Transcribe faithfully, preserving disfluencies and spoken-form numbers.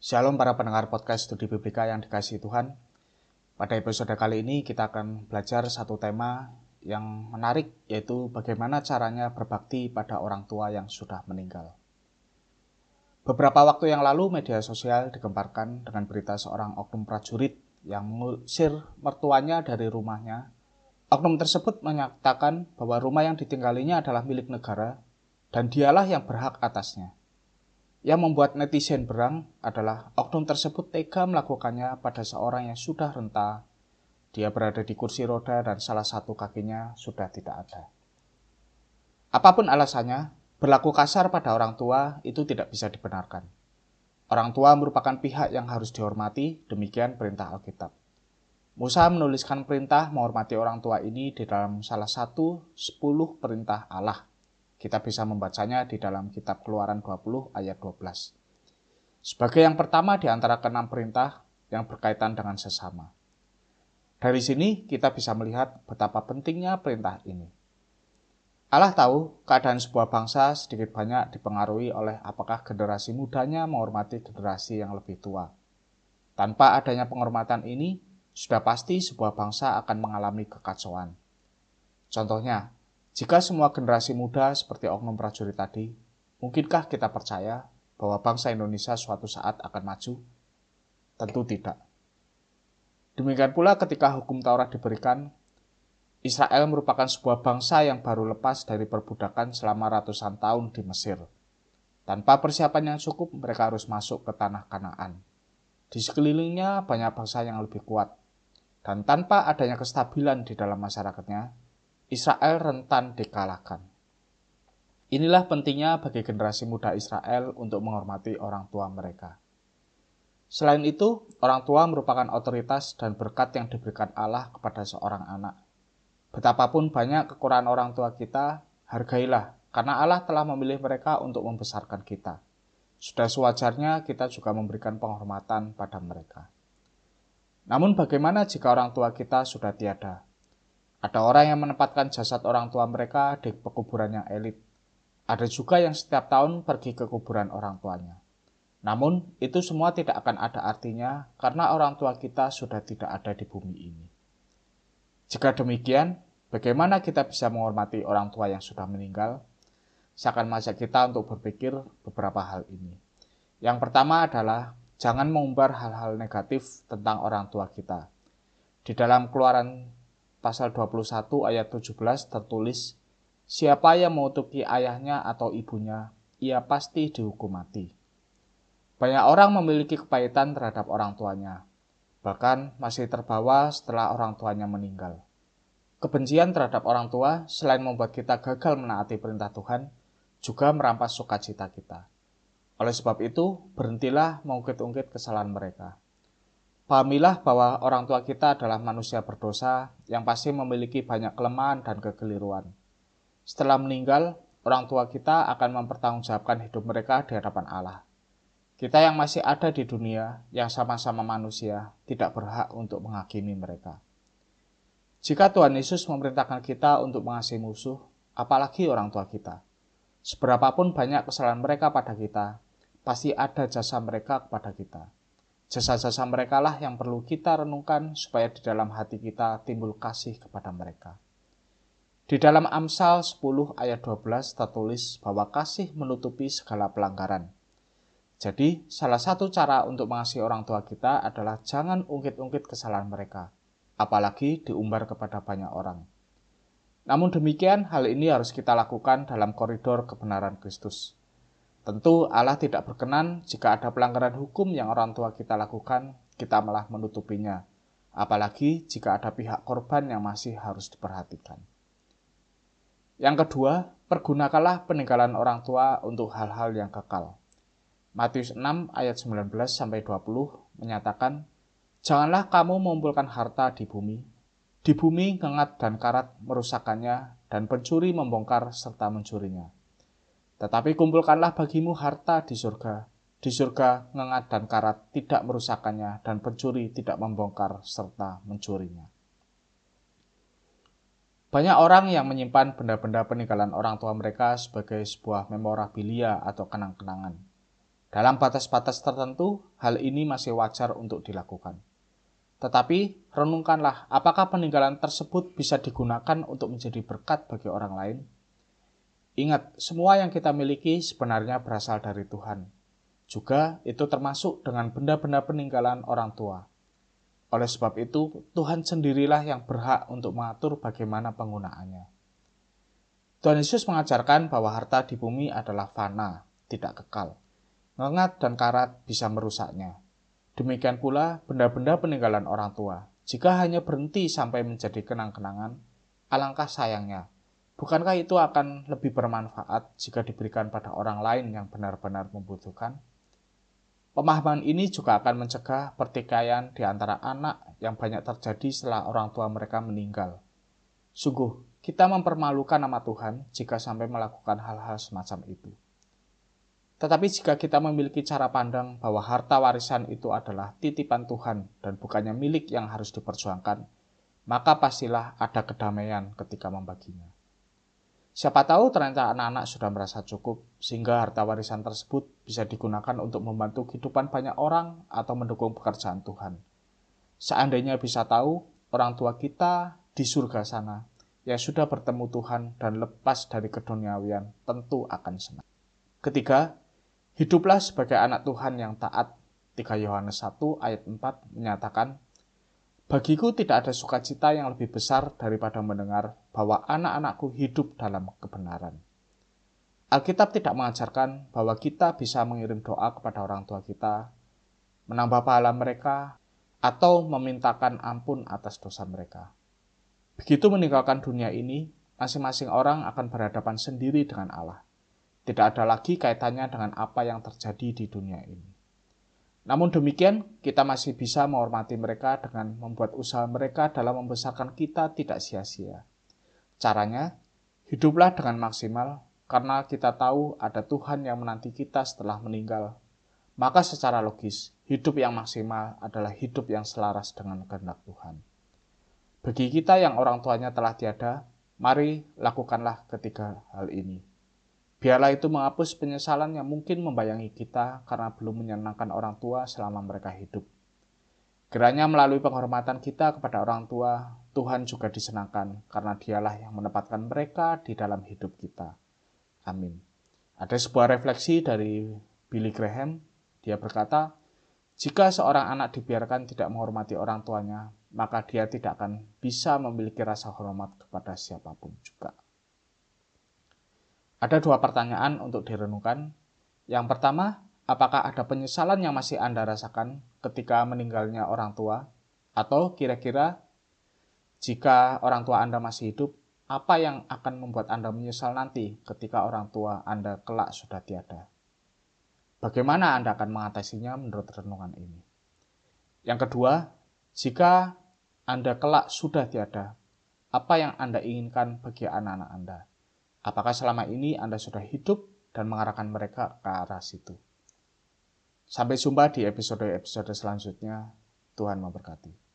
Shalom para pendengar podcast Studi Biblika yang dikasihi Tuhan. Pada episode kali ini kita akan belajar satu tema yang menarik, yaitu bagaimana caranya berbakti pada orang tua yang sudah meninggal. Beberapa waktu yang lalu media sosial digemparkan dengan berita seorang oknum prajurit yang mengusir mertuanya dari rumahnya. Oknum tersebut menyatakan bahwa rumah yang ditinggalinya adalah milik negara dan dialah yang berhak atasnya. Yang membuat netizen berang adalah oknum tersebut tega melakukannya pada seorang yang sudah renta. Dia berada di kursi roda dan salah satu kakinya sudah tidak ada. Apapun alasannya, berlaku kasar pada orang tua itu tidak bisa dibenarkan. Orang tua merupakan pihak yang harus dihormati, demikian perintah Alkitab. Musa menuliskan perintah menghormati orang tua ini di dalam salah satu sepuluh perintah Allah. Kita bisa membacanya di dalam kitab Keluaran dua puluh ayat dua belas. Sebagai yang pertama di antara keenam perintah yang berkaitan dengan sesama. Dari sini kita bisa melihat betapa pentingnya perintah ini. Allah tahu keadaan sebuah bangsa sedikit banyak dipengaruhi oleh apakah generasi mudanya menghormati generasi yang lebih tua. Tanpa adanya penghormatan ini, sudah pasti sebuah bangsa akan mengalami kekacauan. Contohnya, jika semua generasi muda seperti oknum prajurit tadi, mungkinkah kita percaya bahwa bangsa Indonesia suatu saat akan maju? Tentu tidak. Demikian pula ketika hukum Taurat diberikan, Israel merupakan sebuah bangsa yang baru lepas dari perbudakan selama ratusan tahun di Mesir. Tanpa persiapan yang cukup, mereka harus masuk ke tanah Kanaan. Di sekelilingnya banyak bangsa yang lebih kuat, dan tanpa adanya kestabilan di dalam masyarakatnya, Israel rentan dikalahkan. Inilah pentingnya bagi generasi muda Israel untuk menghormati orang tua mereka. Selain itu, orang tua merupakan otoritas dan berkat yang diberikan Allah kepada seorang anak. Betapapun banyak kekurangan orang tua kita, hargailah, karena Allah telah memilih mereka untuk membesarkan kita. Sudah sewajarnya kita juga memberikan penghormatan pada mereka. Namun bagaimana jika orang tua kita sudah tiada? Ada orang yang menempatkan jasad orang tua mereka di pekuburan yang elit. Ada juga yang setiap tahun pergi ke kuburan orang tuanya. Namun, itu semua tidak akan ada artinya karena orang tua kita sudah tidak ada di bumi ini. Jika demikian, bagaimana kita bisa menghormati orang tua yang sudah meninggal? Saya akan mengajak kita untuk berpikir beberapa hal ini. Yang pertama adalah, jangan mengumbar hal-hal negatif tentang orang tua kita. Di dalam Keluaran Pasal dua puluh satu ayat tujuh belas tertulis, siapa yang mengutuki ayahnya atau ibunya, ia pasti dihukum mati. Banyak orang memiliki kepahitan terhadap orang tuanya, bahkan masih terbawa setelah orang tuanya meninggal. Kebencian terhadap orang tua selain membuat kita gagal menaati perintah Tuhan, juga merampas sukacita kita. Oleh sebab itu, berhentilah mengungkit-ungkit kesalahan mereka. Pahamilah bahwa orang tua kita adalah manusia berdosa yang pasti memiliki banyak kelemahan dan kekeliruan. Setelah meninggal, orang tua kita akan mempertanggungjawabkan hidup mereka di hadapan Allah. Kita yang masih ada di dunia, yang sama-sama manusia, tidak berhak untuk menghakimi mereka. Jika Tuhan Yesus memerintahkan kita untuk mengasihi musuh, apalagi orang tua kita. Seberapapun banyak kesalahan mereka pada kita, pasti ada jasa mereka kepada kita. Jasa-jasa mereka lah yang perlu kita renungkan supaya di dalam hati kita timbul kasih kepada mereka. Di dalam Amsal sepuluh ayat dua belas tertulis bahwa kasih menutupi segala pelanggaran. Jadi, salah satu cara untuk mengasihi orang tua kita adalah jangan ungkit-ungkit kesalahan mereka, apalagi diumbar kepada banyak orang. Namun demikian, hal ini harus kita lakukan dalam koridor kebenaran Kristus. Tentu Allah tidak berkenan jika ada pelanggaran hukum yang orang tua kita lakukan, kita malah menutupinya. Apalagi jika ada pihak korban yang masih harus diperhatikan. Yang kedua, pergunakanlah peninggalan orang tua untuk hal-hal yang kekal. Matius enam ayat sembilan belas sampai dua puluh menyatakan, janganlah kamu mengumpulkan harta di bumi. Di bumi ngengat dan karat merusakannya dan pencuri membongkar serta mencurinya. Tetapi kumpulkanlah bagimu harta di surga. Di surga ngengat dan karat tidak merusakannya dan pencuri tidak membongkar serta mencurinya. Banyak orang yang menyimpan benda-benda peninggalan orang tua mereka sebagai sebuah memorabilia atau kenang-kenangan. Dalam batas-batas tertentu, hal ini masih wajar untuk dilakukan. Tetapi, renungkanlah apakah peninggalan tersebut bisa digunakan untuk menjadi berkat bagi orang lain. Ingat, semua yang kita miliki sebenarnya berasal dari Tuhan. Juga itu termasuk dengan benda-benda peninggalan orang tua. Oleh sebab itu, Tuhan sendirilah yang berhak untuk mengatur bagaimana penggunaannya. Tuhan Yesus mengajarkan bahwa harta di bumi adalah fana, tidak kekal. Ngengat dan karat bisa merusaknya. Demikian pula benda-benda peninggalan orang tua. Jika hanya berhenti sampai menjadi kenang-kenangan, alangkah sayangnya. Bukankah itu akan lebih bermanfaat jika diberikan pada orang lain yang benar-benar membutuhkan? Pemahaman ini juga akan mencegah pertikaian di antara anak yang banyak terjadi setelah orang tua mereka meninggal. Sungguh, kita mempermalukan nama Tuhan jika sampai melakukan hal-hal semacam itu. Tetapi jika kita memiliki cara pandang bahwa harta warisan itu adalah titipan Tuhan dan bukannya milik yang harus diperjuangkan, maka pastilah ada kedamaian ketika membaginya. Siapa tahu ternyata anak-anak sudah merasa cukup, sehingga harta warisan tersebut bisa digunakan untuk membantu kehidupan banyak orang atau mendukung pekerjaan Tuhan. Seandainya bisa tahu, orang tua kita di surga sana, yang sudah bertemu Tuhan dan lepas dari keduniawian, tentu akan senang. Ketiga, hiduplah sebagai anak Tuhan yang taat. tiga Yohanes satu ayat empat menyatakan, "Bagiku tidak ada sukacita yang lebih besar daripada mendengar bahwa anak-anakku hidup dalam kebenaran." Alkitab tidak mengajarkan bahwa kita bisa mengirim doa kepada orang tua kita, menambah pahala mereka, atau memintakan ampun atas dosa mereka. Begitu meninggalkan dunia ini, masing-masing orang akan berhadapan sendiri dengan Allah. Tidak ada lagi kaitannya dengan apa yang terjadi di dunia ini. Namun demikian, kita masih bisa menghormati mereka dengan membuat usaha mereka dalam membesarkan kita tidak sia-sia. Caranya, hiduplah dengan maksimal karena kita tahu ada Tuhan yang menanti kita setelah meninggal. Maka secara logis, hidup yang maksimal adalah hidup yang selaras dengan kehendak Tuhan. Bagi kita yang orang tuanya telah tiada, mari lakukanlah ketiga hal ini. Biarlah itu menghapus penyesalan yang mungkin membayangi kita karena belum menyenangkan orang tua selama mereka hidup. Kiranya melalui penghormatan kita kepada orang tua, Tuhan juga disenangkan karena dialah yang menempatkan mereka di dalam hidup kita. Amin. Ada sebuah refleksi dari Billy Graham. Dia berkata, "Jika seorang anak dibiarkan tidak menghormati orang tuanya, maka dia tidak akan bisa memiliki rasa hormat kepada siapapun juga." Ada dua pertanyaan untuk direnungkan. Yang pertama, apakah ada penyesalan yang masih Anda rasakan ketika meninggalnya orang tua? Atau kira-kira, jika orang tua Anda masih hidup, apa yang akan membuat Anda menyesal nanti ketika orang tua Anda kelak sudah tiada? Bagaimana Anda akan mengatasinya menurut renungan ini? Yang kedua, jika Anda kelak sudah tiada, apa yang Anda inginkan bagi anak-anak Anda? Apakah selama ini Anda sudah hidup dan mengarahkan mereka ke arah situ? Sampai jumpa di episode-episode selanjutnya. Tuhan memberkati.